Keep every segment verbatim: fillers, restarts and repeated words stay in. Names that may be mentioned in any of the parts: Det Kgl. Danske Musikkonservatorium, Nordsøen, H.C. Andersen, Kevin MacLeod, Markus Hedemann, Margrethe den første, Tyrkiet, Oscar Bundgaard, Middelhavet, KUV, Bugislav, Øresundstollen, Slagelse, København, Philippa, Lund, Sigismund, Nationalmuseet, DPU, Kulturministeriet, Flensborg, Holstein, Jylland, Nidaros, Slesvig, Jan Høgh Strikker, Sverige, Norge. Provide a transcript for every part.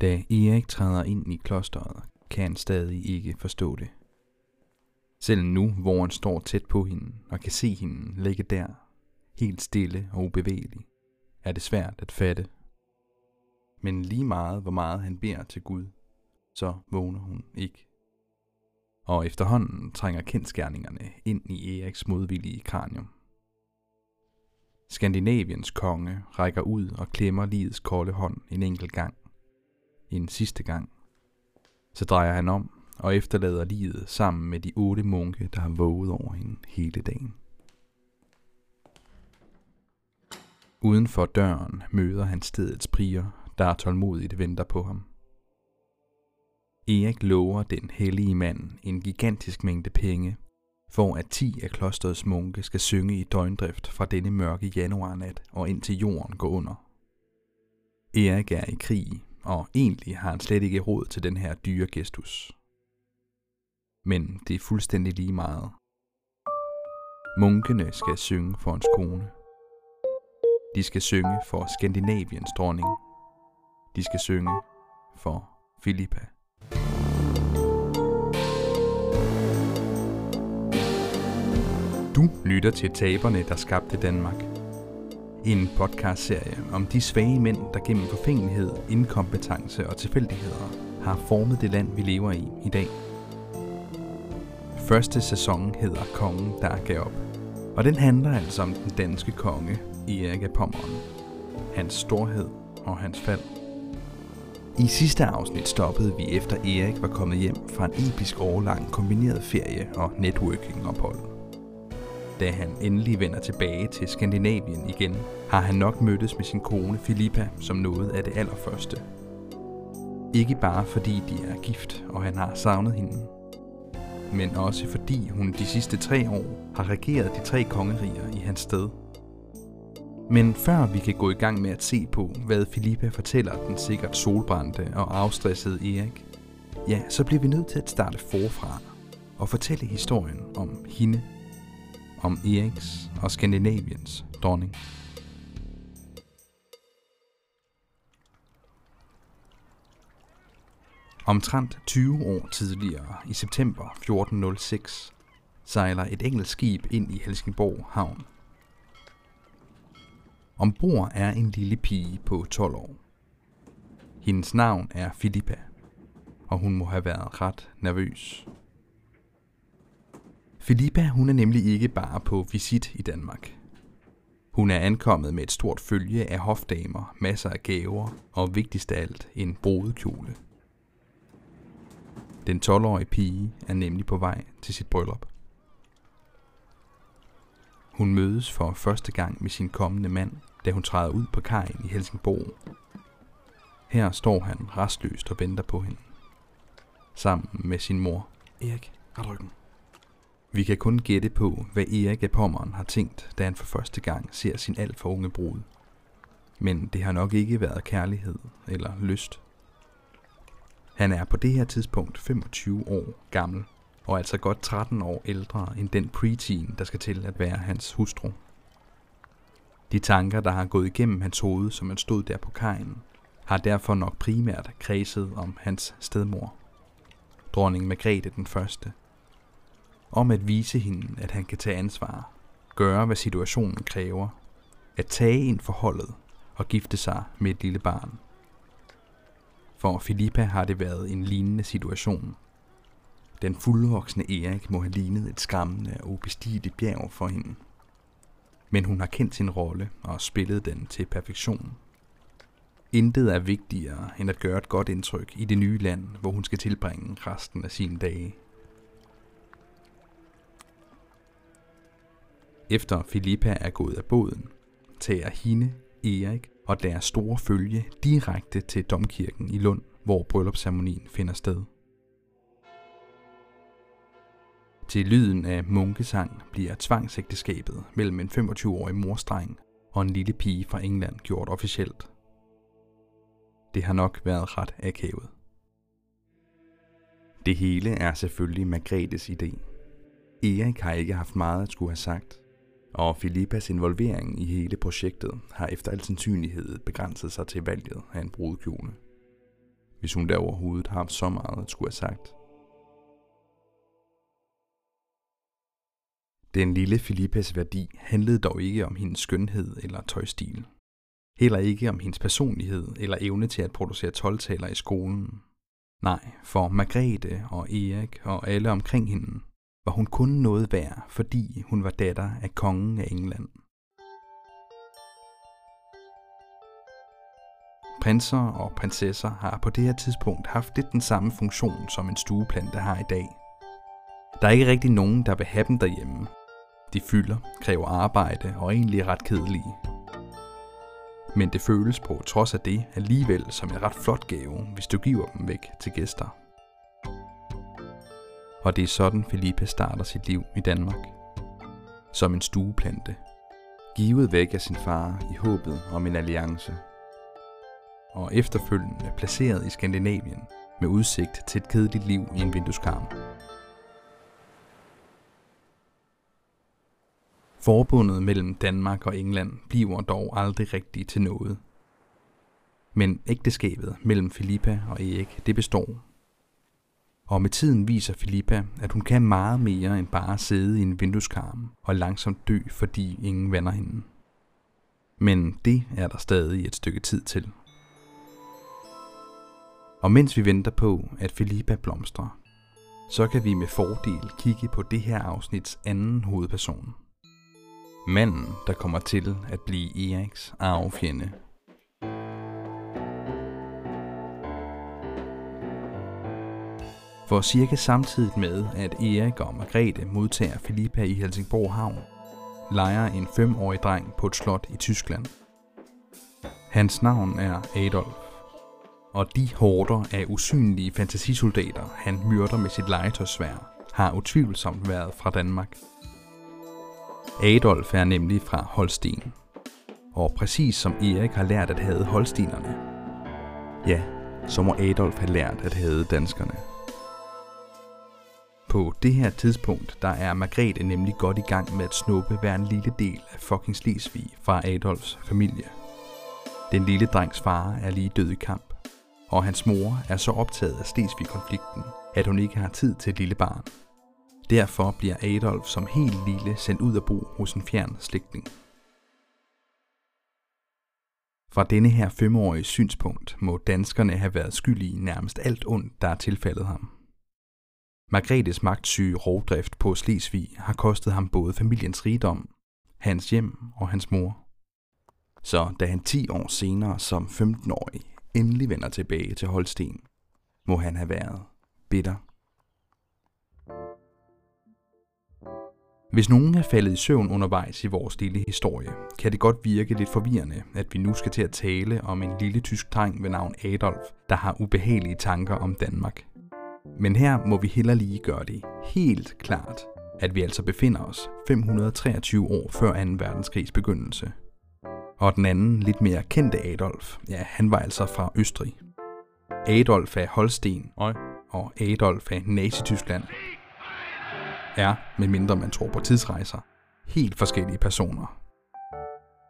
Da Erik træder ind i klosteret, kan han stadig ikke forstå det. Selv nu, hvor han står tæt på hende og kan se hende ligge der, helt stille og ubevægelig, er det svært at fatte. Men lige meget hvor meget han beder til Gud, så vågner hun ikke. Og efterhånden trænger kendsgerningerne ind i Eriks modvillige kranium. Skandinaviens konge rækker ud og klemmer livets kolde hånd en enkelt gang. En sidste gang. Så drejer han om og efterlader livet sammen med de otte munke, der har våget over hende hele dagen. Uden for døren møder han stedets prior, der tålmodigt venter på ham. Erik lover den hellige mand en gigantisk mængde penge, for at ti af klosterets munke skal synge i døgndrift fra denne mørke januarnat og indtil jorden går under. Erik er i krig, og egentlig har han slet ikke råd til den her dyre gestus. Men det er fuldstændig lige meget. Munkene skal synge for hans kone. De skal synge for Skandinaviens dronning. De skal synge for Philippa. Du lytter til Taberne, der skabte Danmark. En podcastserie om de svage mænd, der gennem forfængelighed, inkompetence og tilfældigheder har formet det land, vi lever i i dag. Første sæson hedder Kongen, der gav op. Og den handler altså om den danske konge, Erik af Pommern. Hans storhed og hans fald. I sidste afsnit stoppede vi efter Erik var kommet hjem fra en episk årlang kombineret ferie og networking-ophold. Da han endelig vender tilbage til Skandinavien igen, har han nok mødtes med sin kone Philippa som noget af det allerførste. Ikke bare fordi de er gift, og han har savnet hende, men også fordi hun de sidste tre år har regeret de tre kongeriger i hans sted. Men før vi kan gå i gang med at se på, hvad Philippa fortæller den sikkert solbrændte og afstressede Erik, ja, så bliver vi nødt til at starte forfra og fortælle historien om hende, om Eriks og Skandinaviens dronning. Omtrent tyve år tidligere, i september fjorten nul seks, sejler et engelsk skib ind i Helsingborg havn. Ombord er en lille pige på tolv år. Hendes navn er Philippa, og hun må have været ret nervøs. Philippa, hun er nemlig ikke bare på visit i Danmark. Hun er ankommet med et stort følge af hofdamer, masser af gaver og vigtigst af alt en brudekjole. Den tolv-årige pige er nemlig på vej til sit bryllup. Hun mødes for første gang med sin kommende mand, da hun træder ud på kajen i Helsingborg. Her står han rastløst og venter på hende. Sammen med sin mor. Erik, har du ryggen? Vi kan kun gætte på, hvad Erik af Pommern har tænkt, da han for første gang ser sin alt for unge brud. Men det har nok ikke været kærlighed eller lyst. Han er på det her tidspunkt femogtyve år gammel, og altså godt tretten år ældre end den preteen, der skal til at være hans hustru. De tanker, der har gået igennem hans hoved, som han stod der på kajen, har derfor nok primært kredset om hans stedmor, dronning Margrethe den første. Om at vise hende, at han kan tage ansvar, gøre hvad situationen kræver, at tage ind for holdet og gifte sig med et lille barn. For Philippa har det været en lignende situation. Den fuldvoksne Erik må have lignet et skræmmende og ubestigeligt bjerg for hende. Men hun har kendt sin rolle og spillet den til perfektion. Intet er vigtigere end at gøre et godt indtryk i det nye land, hvor hun skal tilbringe resten af sine dage. Efter Philippa er gået af båden, tager hende, Erik og deres store følge direkte til domkirken i Lund, hvor bryllupsceremonien finder sted. Til lyden af munkesang bliver tvangsægteskabet mellem en femogtyve-årig morstreng og en lille pige fra England gjort officielt. Det har nok været ret akavet. Det hele er selvfølgelig Margrethes idé. Erik har ikke haft meget at skulle have sagt, og Philippas involvering i hele projektet har efter al sandsynlighed begrænset sig til valget af en brudekjole. hvis hun der overhovedet har haft så meget at skulle have sagt. Den lille Philippas værdi handlede dog ikke om hendes skønhed eller tøjstil. Heller ikke om hendes personlighed eller evne til at producere tolvtaler i skolen. Nej, for Margrethe og Erik og alle omkring hende var hun kun noget værd, fordi hun var datter af kongen af England. Prinser og prinsesser har på det her tidspunkt haft lidt den samme funktion, som en stueplante har i dag. Der er ikke rigtig nogen, der vil have dem derhjemme. De fylder, kræver arbejde og er egentlig ret kedelige. Men det føles på trods af det alligevel som en ret flot gave, hvis du giver dem væk til gæster. Og det er sådan Philippa starter sit liv i Danmark. Som en stueplante. Givet væk af sin far i håbet om en alliance. Og efterfølgende placeret i Skandinavien med udsigt til et kedeligt liv i en vindueskarm. Forbundet mellem Danmark og England bliver dog aldrig rigtigt til noget. Men ægteskabet mellem Philippa og Erik, det består. Og med tiden viser Philippa, at hun kan meget mere end bare sidde i en vindueskarm og langsomt dø, fordi ingen vender hende. Men det er der stadig et stykke tid til. Og mens vi venter på, at Philippa blomstrer, så kan vi med fordel kigge på det her afsnits anden hovedperson. Manden, der kommer til at blive Eriks arvefjende. For cirka samtidig med, at Erik og Margrethe modtager Philippa i Helsingborg havn, leger en femårig dreng på et slot i Tyskland. Hans navn er Adolf, og de horder af usynlige fantasisoldater, han myrder med sit legetøjssværd, har utvivlsomt været fra Danmark. Adolf er nemlig fra Holsten, og præcis som Erik har lært at hade holstinerne, ja, så må Adolf have lært at hade danskerne. På det her tidspunkt, der er Margrethe nemlig godt i gang med at snuppe hver en lille del af fucking Slesvig fra Adolfs familie. Den lille drengs far er lige død i kamp, og hans mor er så optaget af Slesvig-konflikten, at hun ikke har tid til et lille barn. Derfor bliver Adolf som helt lille sendt ud af bo hos en fjern slægtning. Fra denne her femårige synspunkt må danskerne have været skyldige i nærmest alt ondt, der er tilfaldet ham. Margrethes magtsyge rovdrift på Slesvig har kostet ham både familiens rigdom, hans hjem og hans mor. Så da han ti år senere som femtenårig endelig vender tilbage til Holsten, må han have været bitter. Hvis nogen er faldet i søvn undervejs i vores lille historie, kan det godt virke lidt forvirrende, at vi nu skal til at tale om en lille tysk dreng ved navn Adolf, der har ubehagelige tanker om Danmark. Men her må vi heller lige gøre det helt klart, at vi altså befinder os fem hundrede og treogtyve år før anden verdenskrigs begyndelse. Og den anden, lidt mere kendte Adolf, ja, han var altså fra Østrig. Adolf af Holsten og Adolf af Nazi-Tyskland er, medmindre man tror på tidsrejser, helt forskellige personer.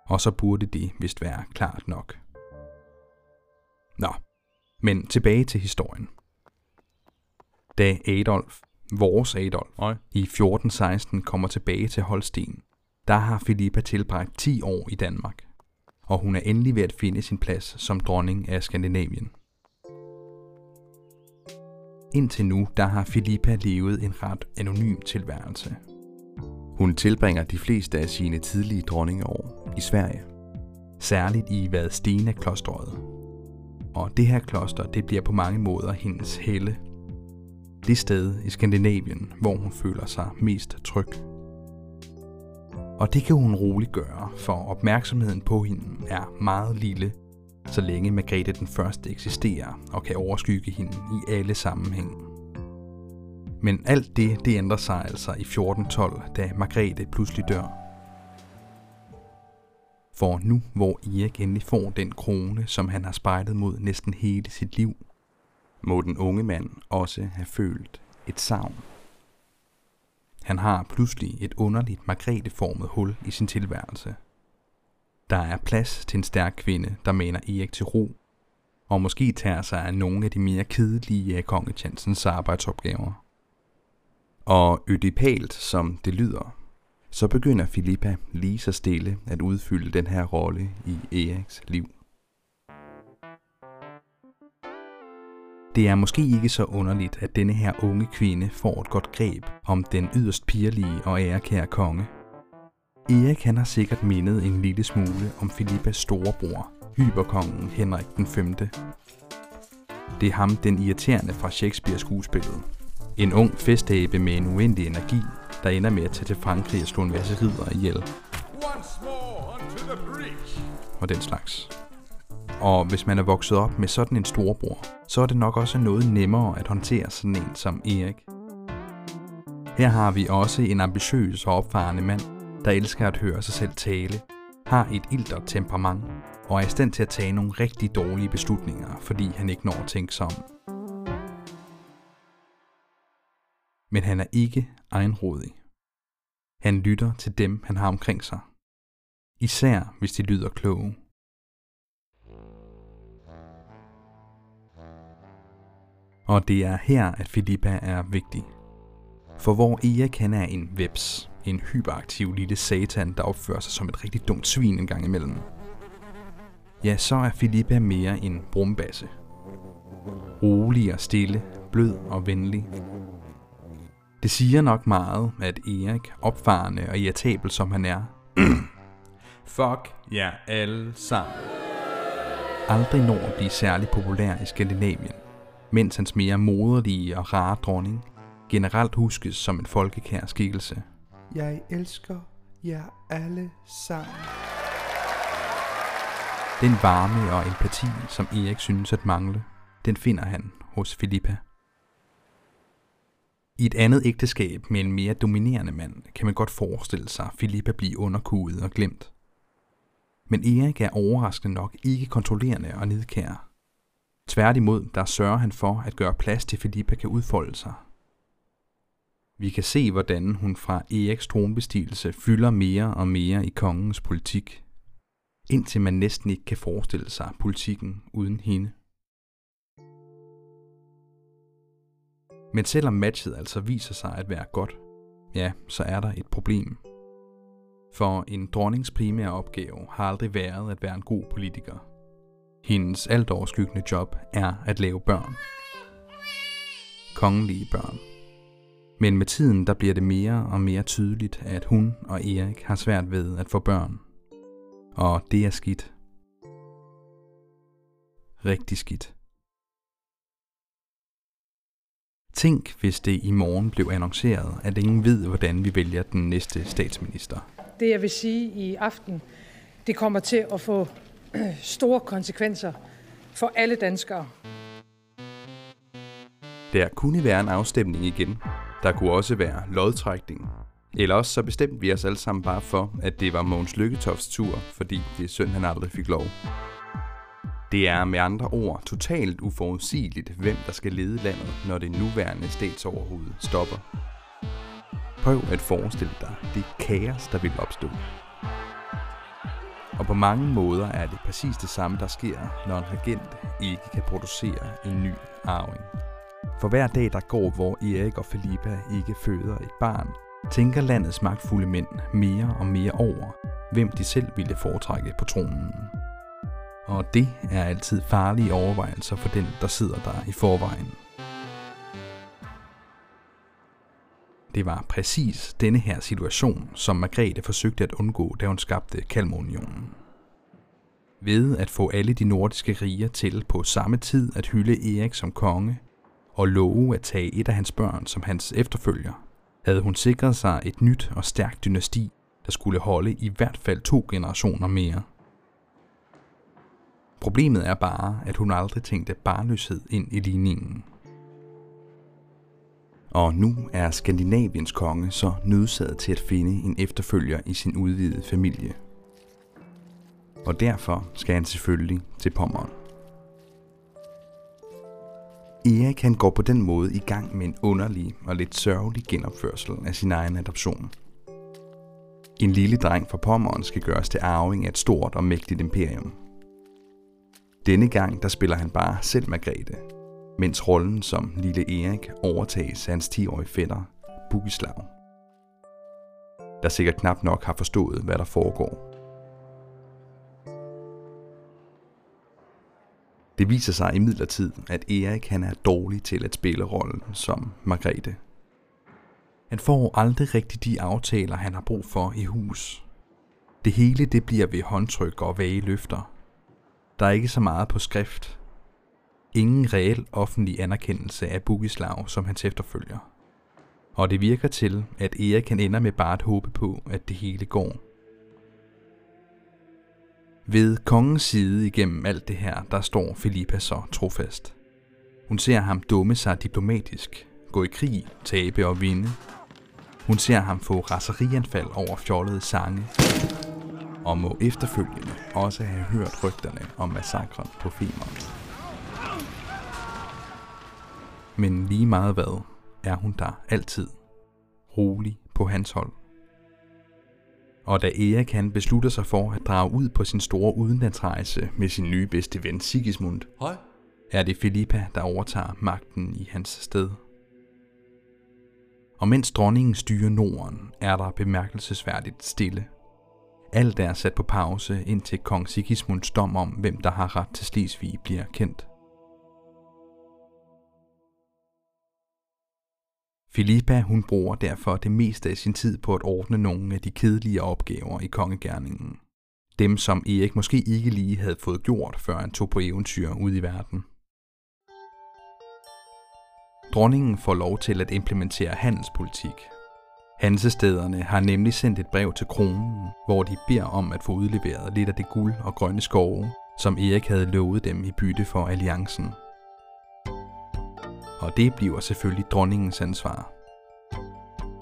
Og så burde det vist være klart nok. Nå, men tilbage til historien. Da Adolf, vores Adolf, Øj. i fjorten seksten kommer tilbage til Holsten, der har Philippa tilbragt ti år i Danmark, og hun er endelig ved at finde sin plads som dronning af Skandinavien. Indtil nu, der har Philippa levet en ret anonym tilværelse. Hun tilbringer de fleste af sine tidlige dronningeår i Sverige, særligt i Vadstena-klosteret. Og det her kloster, det bliver på mange måder hendes helle. Det sted i Skandinavien, hvor hun føler sig mest tryg. Og det kan hun roligt gøre, for opmærksomheden på hende er meget lille, så længe Margrethe den første eksisterer og kan overskygge hende i alle sammenhæng. Men alt det, det ændrer sig altså i fjorten tolv, da Margrethe pludselig dør. For nu, hvor Erik endelig får den krone, som han har spejlet mod næsten hele sit liv, må den unge mand også have følt et savn. Han har pludselig et underligt Margrethe-formet hul i sin tilværelse. Der er plads til en stærk kvinde, der mener Erik til ro, og måske tager sig af nogle af de mere kedelige kongetjensens arbejdsopgaver. Og ødipalt som det lyder, så begynder Philippa lige så stille at udfylde den her rolle i Eriks liv. Det er måske ikke så underligt, at denne her unge kvinde får et godt greb om den yderst pigerlige og ærekære konge. Erik han har sikkert mindet en lille smule om Philippas storebror, hyperkongen Henrik den femte. Det er ham, den irriterende fra Shakespeare-skuespillet. En ung festabe med en uendelig energi, der ender med at tage til Frankrig og slå en masse riddere ihjel. Og den slags. Og hvis man er vokset op med sådan en storbror, så er det nok også noget nemmere at håndtere sådan en som Erik. Her har vi også en ambitiøs og opfarende mand, der elsker at høre sig selv tale, har et iltert temperament og er i stand til at tage nogle rigtig dårlige beslutninger, fordi han ikke når at tænke sig om. Men han er ikke egenrådig. Han lytter til dem, han har omkring sig. Især hvis de lyder kloge. Og det er her, at Philippa er vigtig. For hvor Erik han er en veps, en hyperaktiv lille satan, der opfører sig som et rigtig dumt svin en gang imellem, ja, så er Philippa mere en brumbasse. Rolig og stille, blød og venlig. Det siger nok meget, at Erik, opfarende og irritabel som han er, fuck jer alle sammen, aldrig når at blive særlig populær i Skandinavien, mens hans mere moderlige og rare dronning generelt huskes som en folkekær skikkelse. Jeg elsker jer alle sammen. Den varme og empati, som Erik synes at mangle, den finder han hos Philippa. I et andet ægteskab med en mere dominerende mand, kan man godt forestille sig Philippa blive underkuet og glemt. Men Erik er overraskende nok ikke kontrollerende og nidkær. Tværtimod, der sørger han for at gøre plads til Philippa kan udfolde sig. Vi kan se, hvordan hun fra Eriks tronbestigelse fylder mere og mere i kongens politik, indtil man næsten ikke kan forestille sig politikken uden hende. Men selvom matchet altså viser sig at være godt, ja, så er der et problem. For en dronnings primære opgave har aldrig været at være en god politiker. Hendes altoverskyggende job er at lave børn. Kongelige børn. Men med tiden der bliver det mere og mere tydeligt, at hun og Erik har svært ved at få børn. Og det er skidt. Rigtig skidt. Tænk, hvis det i morgen blev annonceret, at ingen ved, hvordan vi vælger den næste statsminister. Det, jeg vil sige i aften, det kommer til at få store konsekvenser for alle danskere. Der kunne være en afstemning igen. Der kunne også være lodtrækning. Eller også så bestemte vi os alle sammen bare for, at det var Mogens Lykketofts tur, fordi det er synd, han aldrig fik lov. Det er med andre ord totalt uforudsigeligt, hvem der skal lede landet, når det nuværende statsoverhoved stopper. Prøv at forestille dig det kaos, der vil opstå. Og på mange måder er det præcis det samme, der sker, når en regent ikke kan producere en ny arving. For hver dag, der går, hvor Erik og Philippa ikke føder et barn, tænker landets magtfulde mænd mere og mere over, hvem de selv ville foretrække på tronen. Og det er altid farlige overvejelser for den, der sidder der i forvejen. Det var præcis denne her situation, som Margrethe forsøgte at undgå, da hun skabte Kalmarunionen. Ved at få alle de nordiske riger til på samme tid at hylde Erik som konge, og love at tage et af hans børn som hans efterfølger, havde hun sikret sig et nyt og stærkt dynasti, der skulle holde i hvert fald to generationer mere. Problemet er bare, at hun aldrig tænkte barnløshed ind i ligningen. Og nu er Skandinaviens konge så nødsaget til at finde en efterfølger i sin udvidede familie. Og derfor skal han selvfølgelig til Pommern. Erik han går på den måde i gang med en underlig og lidt sørgelig genopførsel af sin egen adoption. En lille dreng fra Pommern skal gøres til arving af et stort og mægtigt imperium. Denne gang der spiller han bare selv Margrethe, mens rollen som lille Erik overtages af hans ti-årige fætter, Bugislav, der sikkert knap nok har forstået, hvad der foregår. Det viser sig imidlertid, at Erik han er dårlig til at spille rollen som Margrethe. Han får aldrig rigtig de aftaler, han har brug for i hus. Det hele det bliver ved håndtryk og vage løfter. Der er ikke så meget på skrift. Ingen reel offentlig anerkendelse af Bugislav som hans efterfølger. Og det virker til, at Erik kan ender med bare at håbe på, at det hele går. Ved kongens side igennem alt det her, der står Philippa så trofast. Hun ser ham dumme sig diplomatisk, gå i krig, tabe og vinde. Hun ser ham få raserianfald over fjollede sange, og må efterfølgende også have hørt rygterne om massakren på Femern. Men lige meget hvad, er hun der altid, rolig på hans hold. Og da Erik han beslutter sig for at drage ud på sin store udenlandsrejse med sin nye bedste ven Sigismund, Hej. er det Philippa, der overtager magten i hans sted. Og mens dronningen styrer Norden, er der bemærkelsesværdigt stille. Alt er sat på pause, indtil kong Sigismunds dom om, hvem der har ret til Slesvig, bliver kendt. Philippa hun bruger derfor det meste af sin tid på at ordne nogle af de kedelige opgaver i kongegerningen. Dem, som Erik måske ikke lige havde fået gjort, før han tog på eventyr ud i verden. Dronningen får lov til at implementere handelspolitik. Hansestæderne har nemlig sendt et brev til kronen, hvor de beder om at få udleveret lidt af det guld og grønne skove, som Erik havde lovet dem i bytte for alliancen. Og det bliver selvfølgelig dronningens ansvar.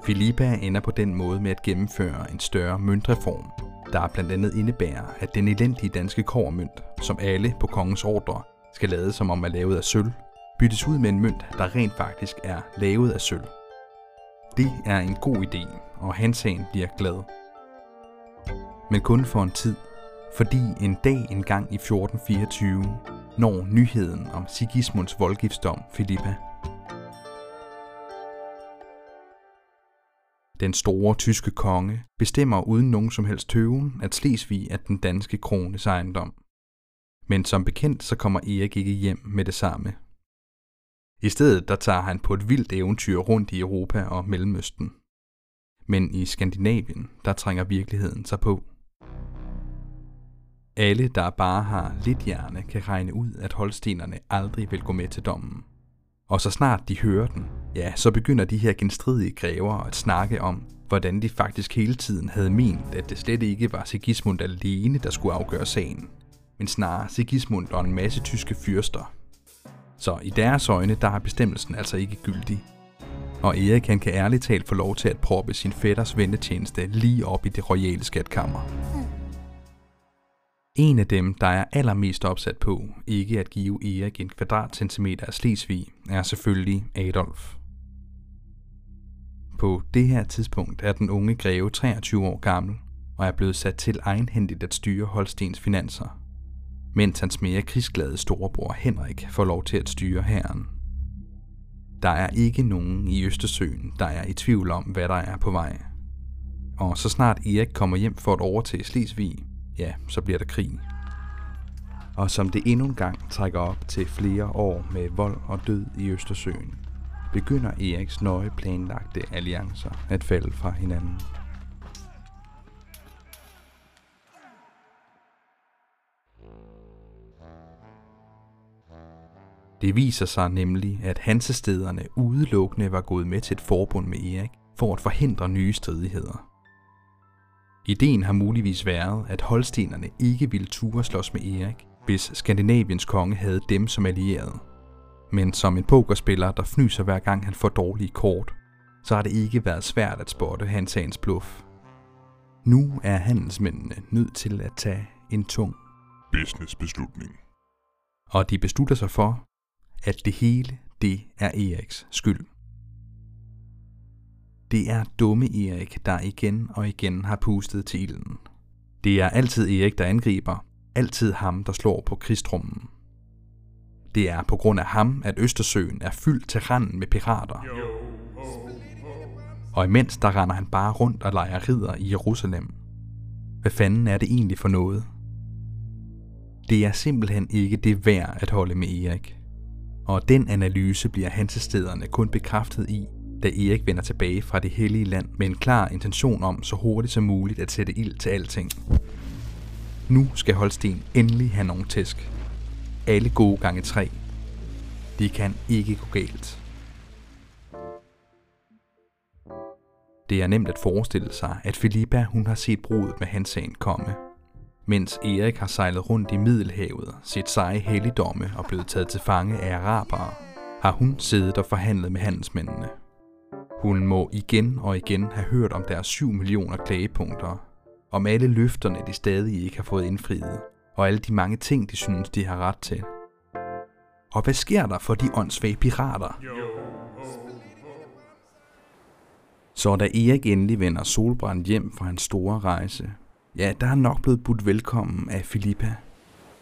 Philippa ender på den måde med at gennemføre en større møntreform, der blandt andet indebærer, at den elendige danske kobbermønt, som alle på kongens ordre skal lade som om er lavet af sølv, byttes ud med en mønt, der rent faktisk er lavet af sølv. Det er en god idé, og Hansaen bliver glad. Men kun for en tid, fordi en dag engang i fjorten fireogtyve når nyheden om Sigismunds voldgiftsdom Philippa. Den store tyske konge bestemmer uden nogen som helst tøven, at Slesvig er den danske krones ejendom. Men som bekendt så kommer Erik ikke hjem med det samme. I stedet der tager han på et vildt eventyr rundt i Europa og Mellemøsten. Men i Skandinavien der trænger virkeligheden sig på. Alle, der bare har lidt hjerne, kan regne ud, at holstenerne aldrig vil gå med til dommen. Og så snart de hører den, ja, så begynder de her genstridige grever at snakke om, hvordan de faktisk hele tiden havde ment, at det slet ikke var Sigismund alene, der skulle afgøre sagen, men snarere Sigismund og en masse tyske fyrster. Så i deres øjne, der er bestemmelsen altså ikke gyldig. Og Erik han kan ærligt talt få lov til at proppe sin fætters vendetjeneste lige op i det royale skatkammer. En af dem, der er allermest opsat på ikke at give Erik en kvadratcentimeter af Slesvig, er selvfølgelig Adolf. På det her tidspunkt er den unge greve treogtyve år gammel og er blevet sat til egenhændigt at styre Holstens finanser, mens hans mere krigsglade storebror Henrik får lov til at styre hæren. Der er ikke nogen i Østersøen, der er i tvivl om, hvad der er på vej. Og så snart Erik kommer hjem for at overtage Slesvig, ja, så bliver der krig. Og som det endnu en gang trækker op til flere år med vold og død i Østersøen, begynder Eriks nøje planlagte alliancer at falde fra hinanden. Det viser sig nemlig, at hansestæderne udelukkende var gået med til et forbund med Erik for at forhindre nye stridigheder. Ideen har muligvis været, at holstenerne ikke ville ture slås med Erik, hvis Skandinaviens konge havde dem som allierede. Men som en pokerspiller, der fnyser hver gang han får dårlige kort, så har det ikke været svært at spotte Hansaens bluff. Nu er handelsmændene nødt til at tage en tung businessbeslutning. Og de beslutter sig for, at det hele, det er Eriks skyld. Det er dumme Erik, der igen og igen har pustet til ilden. Det er altid Erik, der angriber, altid ham, der slår på krigstrummen. Det er på grund af ham, at Østersøen er fyldt til randen med pirater. Og imens der render han bare rundt og leger ridder i Jerusalem. Hvad fanden er det egentlig for noget? Det er simpelthen ikke det værd at holde med Erik. Og den analyse bliver Hansestæderne kun bekræftet i, da Erik vender tilbage fra det hellige land med en klar intention om så hurtigt som muligt at sætte ild til alting. Nu skal Holsten endelig have nogen tæsk. Alle gode gange tre. Det kan ikke gå galt. Det er nemt at forestille sig, at Philippa hun har set brudet med Hansaen komme. Mens Erik har sejlet rundt i Middelhavet, set seje helligdomme og blevet taget til fange af arabere, har hun siddet og forhandlet med handelsmændene. Hun må igen og igen have hørt om deres syv millioner klagepunkter, om alle løfterne de stadig ikke har fået indfriet, og alle de mange ting de synes de har ret til. Og hvad sker der for de åndssvage pirater? Så da Erik endelig vender solbrændt hjem fra hans store rejse, ja, der er nok blevet budt velkommen af Philippa,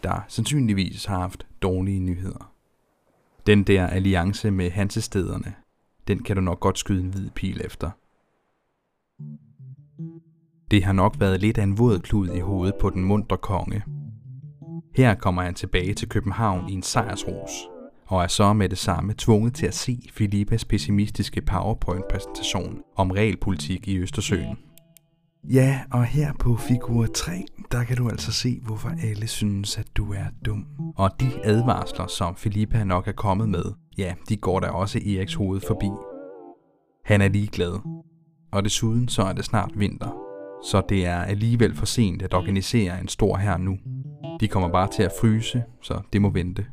der sandsynligvis har haft dårlige nyheder. Den der alliance med Hansestæderne, den kan du nok godt skyde en hvid pil efter. Det har nok været lidt af en våd klud i hovedet på den muntre konge. Her kommer han tilbage til København i en sejrsros, og er så med det samme tvunget til at se Philippas pessimistiske PowerPoint-præsentation om realpolitik i Østersøen. Ja, og her på figur tre, der kan du altså se, hvorfor alle synes, at du er dum. Og de advarsler, som Philippa nok er kommet med, ja, de går da også Eriks hoved forbi. Han er ligeglad. Og desuden så er det snart vinter, så det er alligevel for sent at organisere en stor hær nu. De kommer bare til at fryse, så det må vente.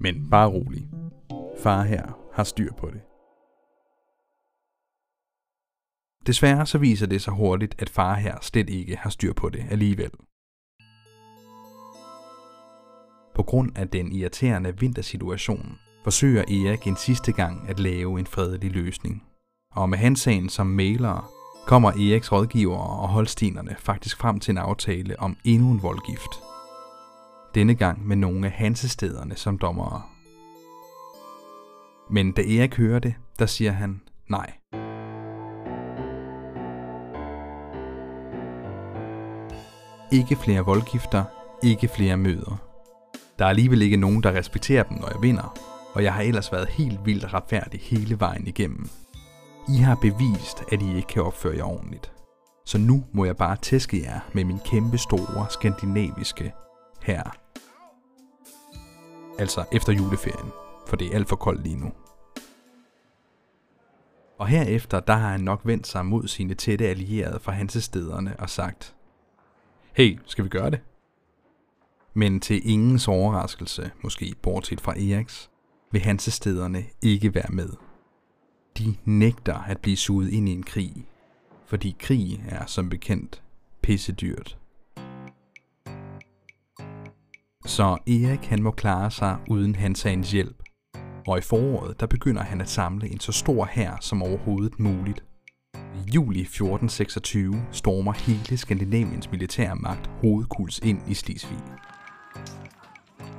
Men bare rolig. Far her har styr på det. Desværre så viser det sig hurtigt, at far her slet ikke har styr på det alligevel. På grund af den irriterende vintersituation, forsøger Erik en sidste gang at lave en fredelig løsning. Og med Hansaen som mægler, kommer Eriks rådgivere og holstenerne faktisk frem til en aftale om endnu en voldgift. Denne gang med nogle af Hansestæderne som dommere. Men da Erik hører det, der siger han nej. Ikke flere voldgifter, ikke flere møder. Der er alligevel ikke nogen, der respekterer dem, når jeg vinder, og jeg har ellers været helt vildt retfærdig hele vejen igennem. I har bevist, at I ikke kan opføre jer ordentligt. Så nu må jeg bare tæske jer med min kæmpe store skandinaviske hær. Altså efter juleferien, for det er alt for koldt lige nu. Og herefter, der har han nok vendt sig mod sine tætte allierede fra Hansestæderne og sagt: hey, skal vi gøre det? Men til ingens overraskelse, måske bortset fra Eriks, vil Hansestæderne ikke være med. De nægter at blive suget ind i en krig, fordi krig er som bekendt pissedyrt. Så Erik han må klare sig uden Hansaens hjælp, og i foråret der begynder han at samle en så stor hær som overhovedet muligt. I juli fjorten seksogtyve stormer hele Skandinaviens militærmagt hovedkuls ind i Slesvig.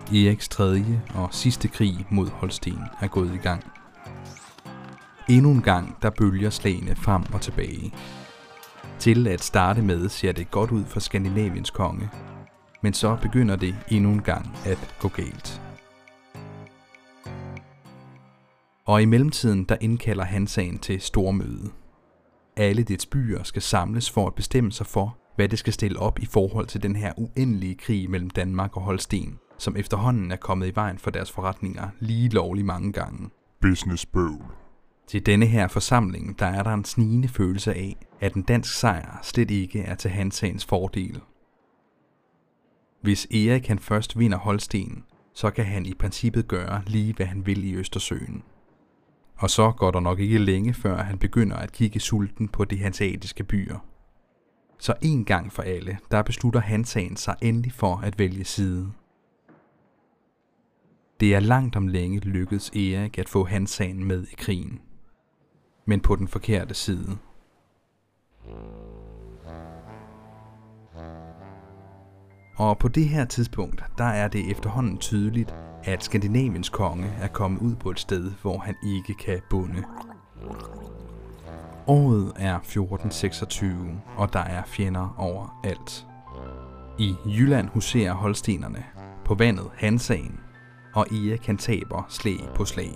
Eriks tredje og sidste krig mod Holsten er gået i gang. Endnu en gang der bølger slagene frem og tilbage. Til at starte med ser det godt ud for Skandinaviens konge, men så begynder det endnu en gang at gå galt. Og i mellemtiden der indkalder Hansaen til stormøde. Alle dets byer skal samles for at bestemme sig for, hvad det skal stille op i forhold til den her uendelige krig mellem Danmark og Holsten, som efterhånden er kommet i vejen for deres forretninger lige lovlig mange gange. Businessbøvl. Til denne her forsamling, der er der en snigende følelse af, at en dansk sejr slet ikke er til Hansaens fordel. Hvis Erik han først vinder Holsten, så kan han i princippet gøre lige hvad han vil i Østersøen. Og så går der nok ikke længe, før han begynder at kigge sulten på de hanseatiske byer. Så en gang for alle, der beslutter Hansaen sig endelig for at vælge side. Det er langt om længe lykkedes Erik at få Hansaen med i krigen. Men på den forkerte side. Og på det her tidspunkt, der er det efterhånden tydeligt, at Skandinaviens konge er kommet ud på et sted, hvor han ikke kan bunde. Året er fjorten seksogtyve, og der er fjender overalt. I Jylland huserer holstenerne, på vandet Hansaen, og Erik han taber slag på slag.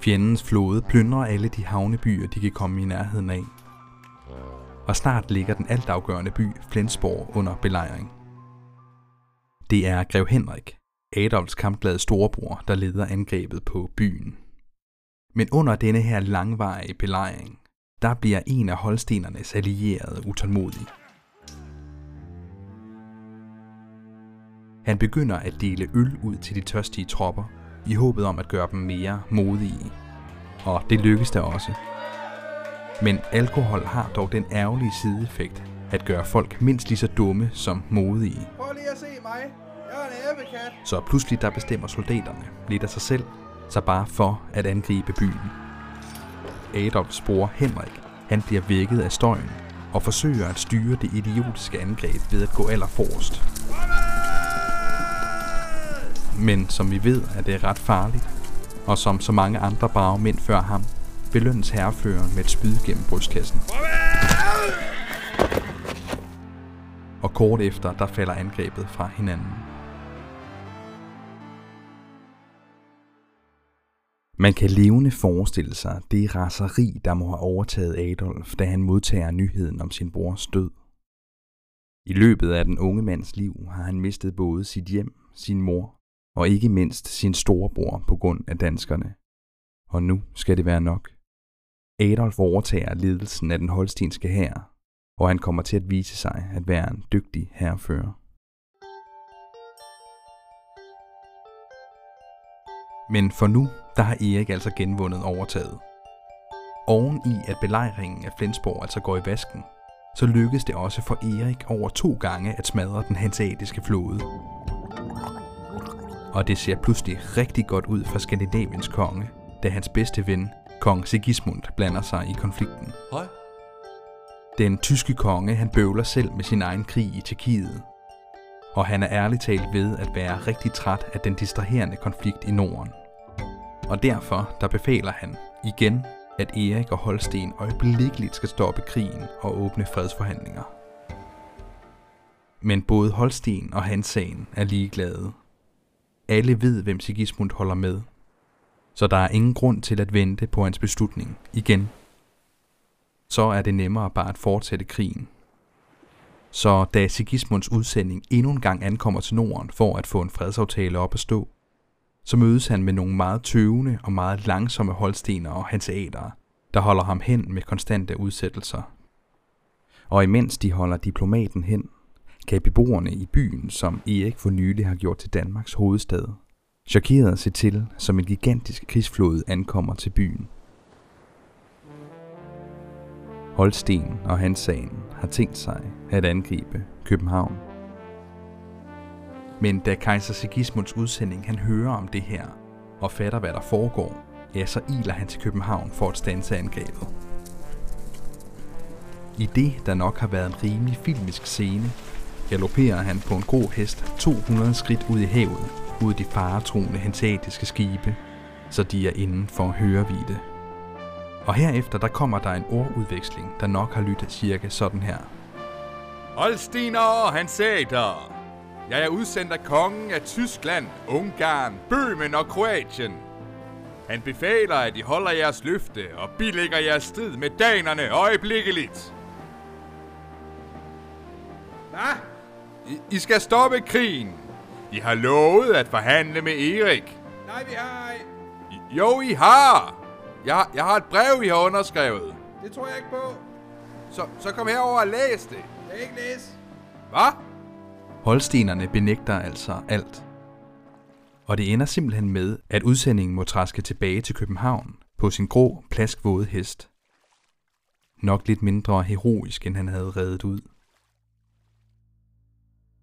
Fjendens flåde plyndrer alle de havnebyer, de kan komme i nærheden af. Og snart ligger den altafgørende by Flensborg under belejring. Det er grev Henrik, Adolfs kampglade storebror, der leder angrebet på byen. Men under denne her langvarige belejring, der bliver en af holstenernes allierede utålmodig. Han begynder at dele øl ud til de tørstige tropper, i håbet om at gøre dem mere modige. Og det lykkes der også. Men alkohol har dog den ærgerlige sideeffekt, at gøre folk mindst lige så dumme som modige. Prøv lige at se mig. Jeg er en æbekat. Så pludselig der bestemmer soldaterne lidt af sig selv, så bare for at angribe byen. Adolfs bror Henrik, han bliver vækket af støjen, og forsøger at styre det idiotiske angreb ved at gå allerforrest. Men som vi ved, er det ret farligt, og som så mange andre brave mænd før ham, belønnes herreføreren med et spyd gennem brystkassen. Og kort efter, der falder angrebet fra hinanden. Man kan levende forestille sig det raseri, der må have overtaget Adolf, da han modtager nyheden om sin brors død. I løbet af den unge mands liv har han mistet både sit hjem, sin mor og ikke mindst sin storebror på grund af danskerne. Og nu skal det være nok. Adolf overtager ledelsen af den holstenske hær, og han kommer til at vise sig at være en dygtig hærfører. Men for nu, der har Erik altså genvundet overtaget. Oven i at belejringen af Flensborg altså går i vasken, så lykkes det også for Erik over to gange at smadre den hanseatiske flåde. Og det ser pludselig rigtig godt ud for Skandinaviens konge, da hans bedste ven, kong Sigismund, blander sig i konflikten. Hej. Den tyske konge, han bøvler selv med sin egen krig i Tyrkiet. Og han er ærligt talt ved at være rigtig træt af den distraherende konflikt i Norden. Og derfor, der befaler han igen, at Erik og Holsten øjeblikkeligt skal stoppe krigen og åbne fredsforhandlinger. Men både Holsten og Hansaen er ligeglade. Alle ved, hvem Sigismund holder med. Så der er ingen grund til at vente på hans beslutning igen. Så er det nemmere bare at fortsætte krigen. Så da Sigismunds udsending endnu en gang ankommer til Norden for at få en fredsaftale op at stå, så mødes han med nogle meget tøvende og meget langsomme holstenere og hanseatere, der holder ham hen med konstante udsættelser. Og imens de holder diplomaten hen, kan beboerne i byen, som Erik for nylig har gjort til Danmarks hovedstad, chokeret se til, som en gigantisk krigsflåde ankommer til byen. Holsten og Hansaen har tænkt sig at angribe København. Men da kejser Sigismunds udsending han hører om det her og fatter hvad der foregår, ja, så iler han til København for at standse angrebet. I det der nok har været en rimelig filmisk scene, galopperer han på en grå hest to hundrede skridt ud i havet mod de faretruende hanseatiske skibe, så de er inden for hørevidde. Og herefter der kommer der en ordudveksling, der nok har lyttet cirka sådan her. Holstener og hanseater! Jeg er udsendt af kongen af Tyskland, Ungarn, Bøhmen og Kroatien. Han befaler, at I holder jeres løfte og bilægger jeres strid med danerne øjeblikkeligt. Hvad? I, I skal stoppe krigen. I har lovet at forhandle med Erik. Nej, vi har I, Jo, I har. Jeg, jeg har et brev, I har underskrevet. Det tror jeg ikke på. Så, så kom herover og læs det. Jeg kan ikke læse. Hvad? Holstenerne benægter altså alt. Og det ender simpelthen med, at udsendingen må træske tilbage til København på sin grå, plaskvåde hest. Nok lidt mindre heroisk, end han havde reddet ud.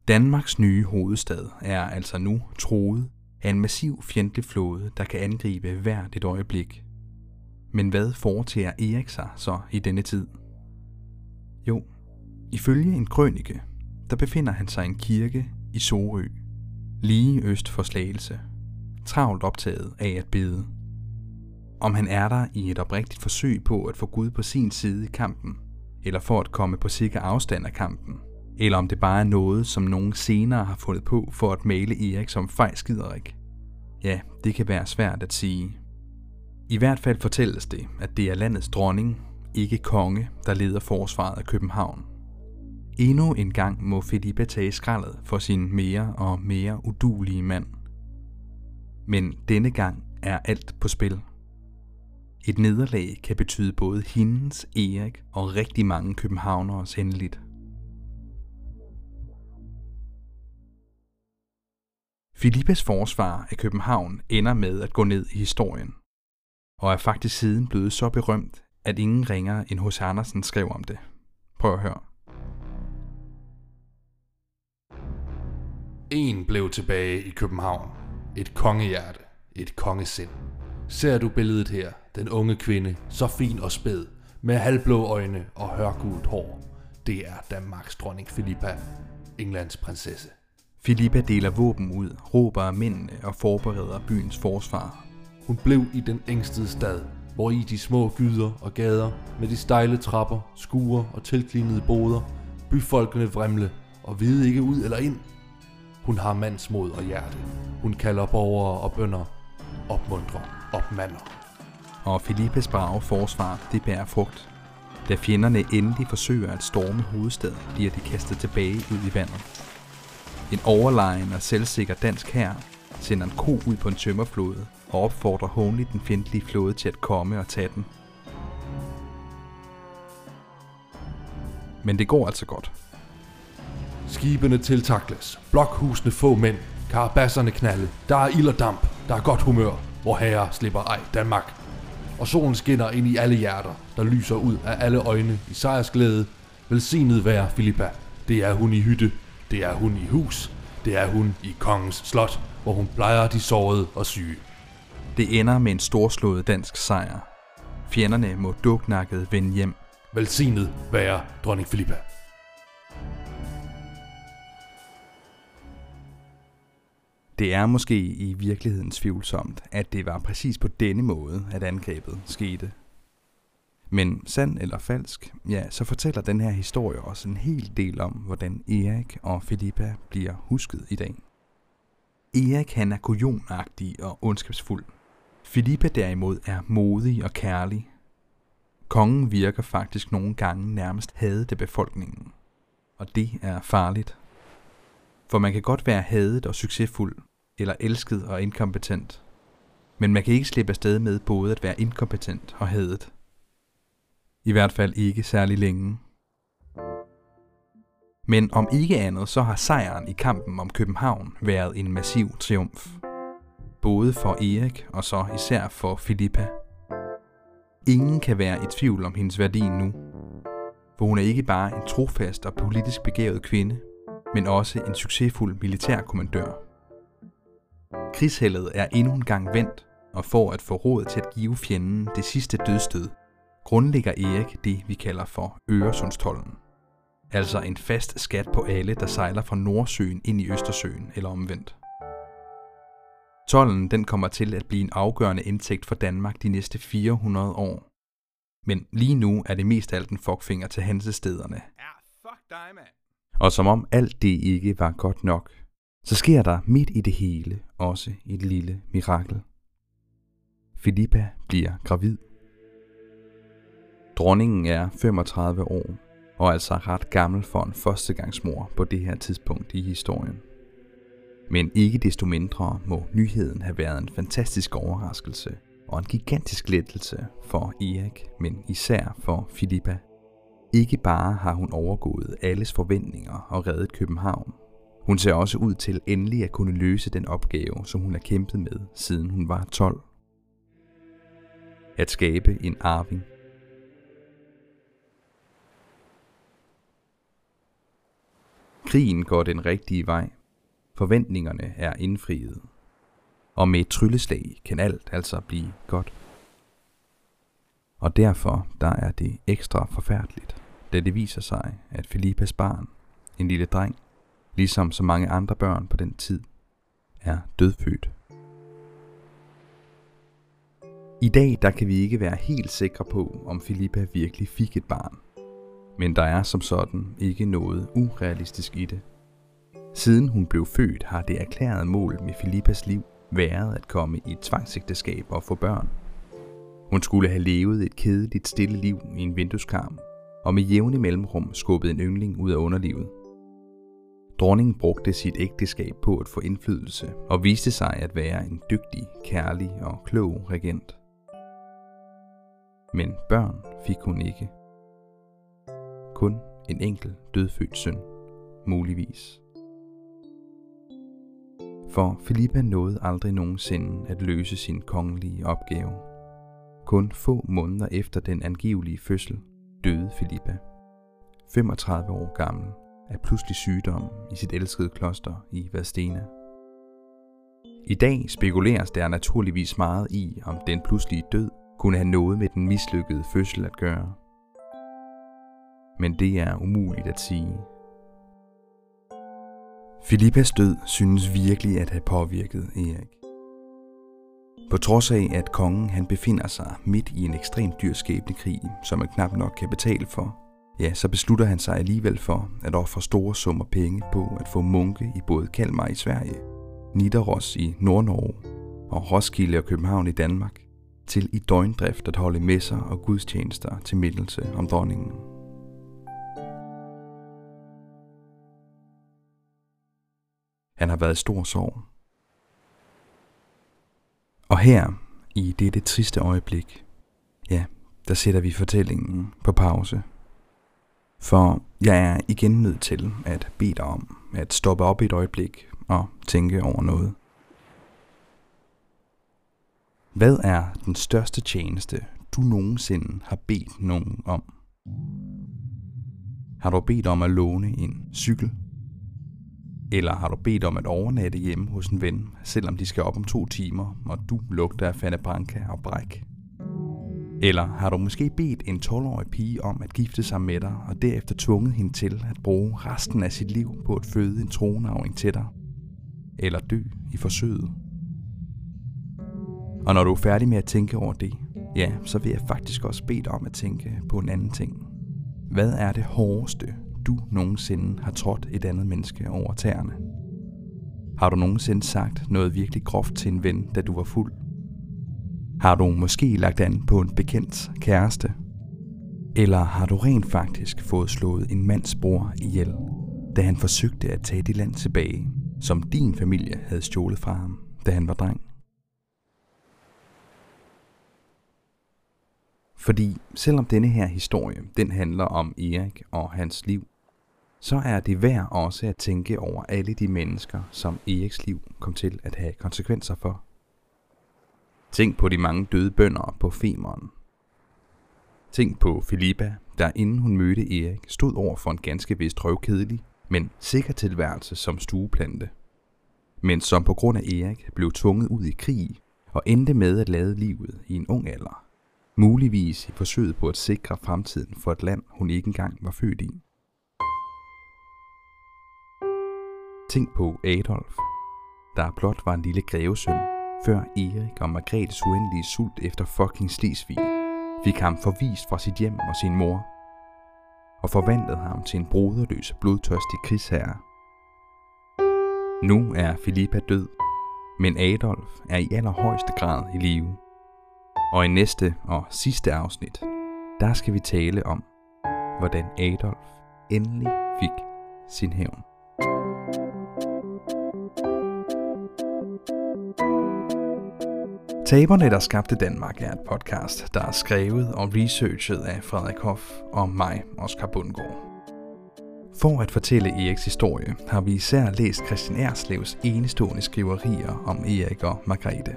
Danmarks nye hovedstad er altså nu truet af en massiv fjendtlig flåde, der kan angribe hvert et øjeblik. Men hvad foretager Erik sig så i denne tid? Jo, ifølge en krønike, der befinder han sig i en kirke i Sorø, lige øst for Slagelse, travlt optaget af at bede. Om han er der i et oprigtigt forsøg på at få Gud på sin side i kampen, eller for at komme på sikker afstand af kampen, eller om det bare er noget, som nogen senere har fundet på for at male Erik som fejskiderik. Ja, det kan være svært at sige. I hvert fald fortælles det, at det er landets dronning, ikke konge, der leder forsvaret af København. Endnu en gang må Philippa tage skraldet for sin mere og mere udulige mand. Men denne gang er alt på spil. Et nederlag kan betyde både hendes, Erik og rigtig mange københavneres endeligt. Philippas forsvar af København ender med at gå ned i historien, og er faktisk siden blevet så berømt, at ingen ringere end H C. Andersen skrev om det. Prøv at høre. En blev tilbage i København. Et kongehjerte. Et kongesind. Ser du billedet her? Den unge kvinde, så fin og spæd, med halvblå øjne og hørgult hår. Det er Danmarks dronning Philippa, Englands prinsesse. Philippa deler våben ud, råber af mændene og forbereder byens forsvar. Hun blev i den ængstede stad, hvor i de små gyder og gader, med de stejle trapper, skuer og tilklinede boder, byfolkene vrimle og vide ikke ud eller ind. Hun har mandsmod og hjerte. Hun kalder borgere og bønder, opmuntrer, opmander. Og Philippas brave forsvar, det bærer frugt. Da fjenderne endelig forsøger at storme hovedstaden, bliver de kastet tilbage ud i vandet. En overlegen og selvsikker dansk hær sender en ko ud på en tømmerflåde og opfordrer hånligt den fjendtlige flåde til at komme og tage den. Men det går altså godt. Skibene tiltakles, blokhusene få mænd, karabasserne knalde, der er ild og damp, der er godt humør, vor herre slipper ej Danmark. Og solen skinner ind i alle hjerter, der lyser ud af alle øjne i sejrsglæde. Velsignet være Philippa, det er hun i hytte. Det er hun i hus, det er hun i kongens slot, hvor hun plejer de sårede og syge. Det ender med en storslået dansk sejr. Fjenderne må duknakket vende hjem. Velsignet være dronning Philippa. Det er måske i virkeligheden tvivlsomt, at det var præcis på denne måde, at angrebet skete. Men sand eller falsk, ja, så fortæller den her historie også en hel del om, hvordan Erik og Philippa bliver husket i dag. Erik han er kujonagtig og ondskabsfuld. Philippa derimod er modig og kærlig. Kongen virker faktisk nogle gange nærmest hadet af befolkningen. Og det er farligt. For man kan godt være hadet og succesfuld, eller elsket og inkompetent. Men man kan ikke slippe afsted med både at være inkompetent og hadet. I hvert fald ikke særlig længe. Men om ikke andet, så har sejren i kampen om København været en massiv triumf. Både for Erik og så især for Philippa. Ingen kan være i tvivl om hendes værdi nu. For hun er ikke bare en trofast og politisk begavet kvinde, men også en succesfuld militærkommandør. Krigsheldet er endnu en gang vendt, og for at få råd til at give fjenden det sidste dødsstød, grundlægger Erik det, vi kalder for Øresundstollen. Altså en fast skat på alle, der sejler fra Nordsøen ind i Østersøen eller omvendt. Tolden den kommer til at blive en afgørende indtægt for Danmark de næste fire hundrede år. Men lige nu er det mest alt en fuckfinger til Hansestæderne. Ja, fuck dig, mand. Og som om alt det ikke var godt nok, så sker der midt i det hele også et lille mirakel. Philippa bliver gravid. Dronningen er femogtredive år, og altså ret gammel for en førstegangsmor på det her tidspunkt i historien. Men ikke desto mindre må nyheden have været en fantastisk overraskelse og en gigantisk lettelse for Erik, men især for Philippa. Ikke bare har hun overgået alles forventninger og reddet København. Hun ser også ud til endelig at kunne løse den opgave, som hun har kæmpet med, siden hun var tolv. At skabe en arving. Krigen går den rigtige vej. Forventningerne er indfriet. Og med et trylleslag kan alt altså blive godt. Og derfor der er det ekstra forfærdeligt, da det viser sig, at Philippas barn, En lille dreng, ligesom så mange andre børn på den tid, er dødfødt. I dag der kan vi ikke være helt sikre på, om Philippa virkelig fik et barn. Men der er som sådan ikke noget urealistisk i det. Siden hun blev født, har det erklærede mål med Philippas liv været at komme i et tvangsægteskab og få børn. Hun skulle have levet et kedeligt stille liv i en vindueskarm, og med jævne mellemrum skubbet en yngling ud af underlivet. Dronningen brugte sit ægteskab på at få indflydelse, og viste sig at være en dygtig, kærlig og klog regent. Men børn fik hun ikke. Kun en enkelt dødfødt søn, muligvis. For Philippa nåede aldrig nogensinde at løse sin kongelige opgave. Kun få måneder efter den angivelige fødsel døde Philippa, femogtredive år gammel, af pludselig sygdom i sit elskede kloster i Vadstena. I dag spekuleres der naturligvis meget i, om den pludselige død kunne have noget med den mislykkede fødsel at gøre. Men det er umuligt at sige. Philippas død synes virkelig at have påvirket Erik. På trods af, at kongen han befinder sig midt i en ekstremt dyr skæbnekrig, som han knap nok kan betale for, ja, så beslutter han sig alligevel for at ofre store summer penge på at få munke i både Kalmar i Sverige, Nidaros i Nordnorge og Roskilde og København i Danmark til i døgndrift at holde messer og gudstjenester til mindelse om dronningen. Han har været i stor sorg. Og her, i dette triste øjeblik, ja, der sætter vi fortællingen på pause. For jeg er igen nødt til at bede dig om at stoppe op et øjeblik og tænke over noget. Hvad er den største tjeneste, du nogensinde har bedt nogen om? Har du bedt om at låne en cykel? Eller har du bedt om at overnatte hjemme hos en ven, selvom de skal op om to timer, og du lugter af fannebranca og bræk? Eller har du måske bedt en tolv-årig pige om at gifte sig med dig, og derefter tvunget hende til at bruge resten af sit liv på at føde en tronarving til dig? Eller dø i forsøget? Og når du er færdig med at tænke over det, ja, så vil jeg faktisk også bede dig om at tænke på en anden ting. Hvad er det hårdeste, du nogensinde har trådt et andet menneske over tæerne? Har du nogensinde sagt noget virkelig groft til en ven, da du var fuld? Har du måske lagt an på en bekendt kæreste? Eller har du rent faktisk fået slået en mands bror ihjel, da han forsøgte at tage det land tilbage, som din familie havde stjålet fra ham, da han var dreng? Fordi selvom denne her historie, den handler om Erik og hans liv, så er det værd også at tænke over alle de mennesker, som Eriks liv kom til at have konsekvenser for. Tænk på de mange døde bønder på Femern. Tænk på Philippa, der inden hun mødte Erik, stod over for en ganske vist røvkedelig, men sikker tilværelse som stueplante. Men som på grund af Erik blev tvunget ud i krig og endte med at lade livet i en ung alder. Muligvis i forsøget på at sikre fremtiden for et land, hun ikke engang var født i. Tænk på Adolf, der blot var en lille grevesøn, før Erik og Margrethes uendelige sult efter fucking Slesvig fik ham forvist fra sit hjem og sin mor, og forvandlede ham til en broderløs og blodtørstig krigsherre. Nu er Philippa død, men Adolf er i allerhøjeste grad i live. Og i næste og sidste afsnit, der skal vi tale om, hvordan Adolf endelig fik sin hævn. Taberne, der skabte Danmark, er et podcast, der er skrevet og researchet af Frederik Hof og mig, Oscar Bundgaard. For at fortælle Eriks historie, har vi især læst Christian Erslevs enestående skriverier om Erik og Margrethe.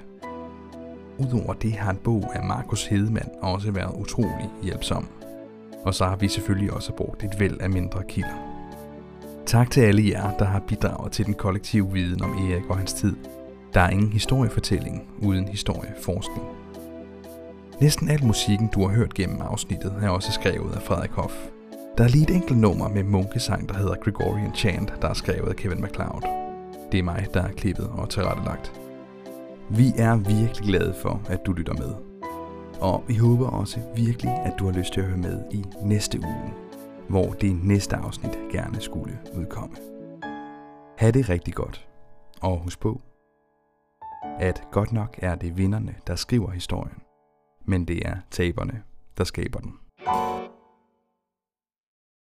Udover det har en bog af Markus Hedemann også været utrolig hjælpsom. Og så har vi selvfølgelig også brugt et væld af mindre kilder. Tak til alle jer, der har bidraget til den kollektive viden om Erik og hans tid. Der er ingen historiefortælling uden historieforskning. Næsten al musikken, du har hørt gennem afsnittet, er også skrevet af Frederik Hof. Der er lige et enkelt nummer med munkesang, der hedder Gregorian Chant, der er skrevet af Kevin MacLeod. Det er mig, der er klippet og tilrettelagt. Vi er virkelig glade for, at du lytter med. Og vi håber også virkelig, at du har lyst til at høre med i næste uge, hvor det næste afsnit gerne skulle udkomme. Ha' det rigtig godt. Og husk på, at godt nok er det vinderne, der skriver historien, men det er taberne, der skaber den.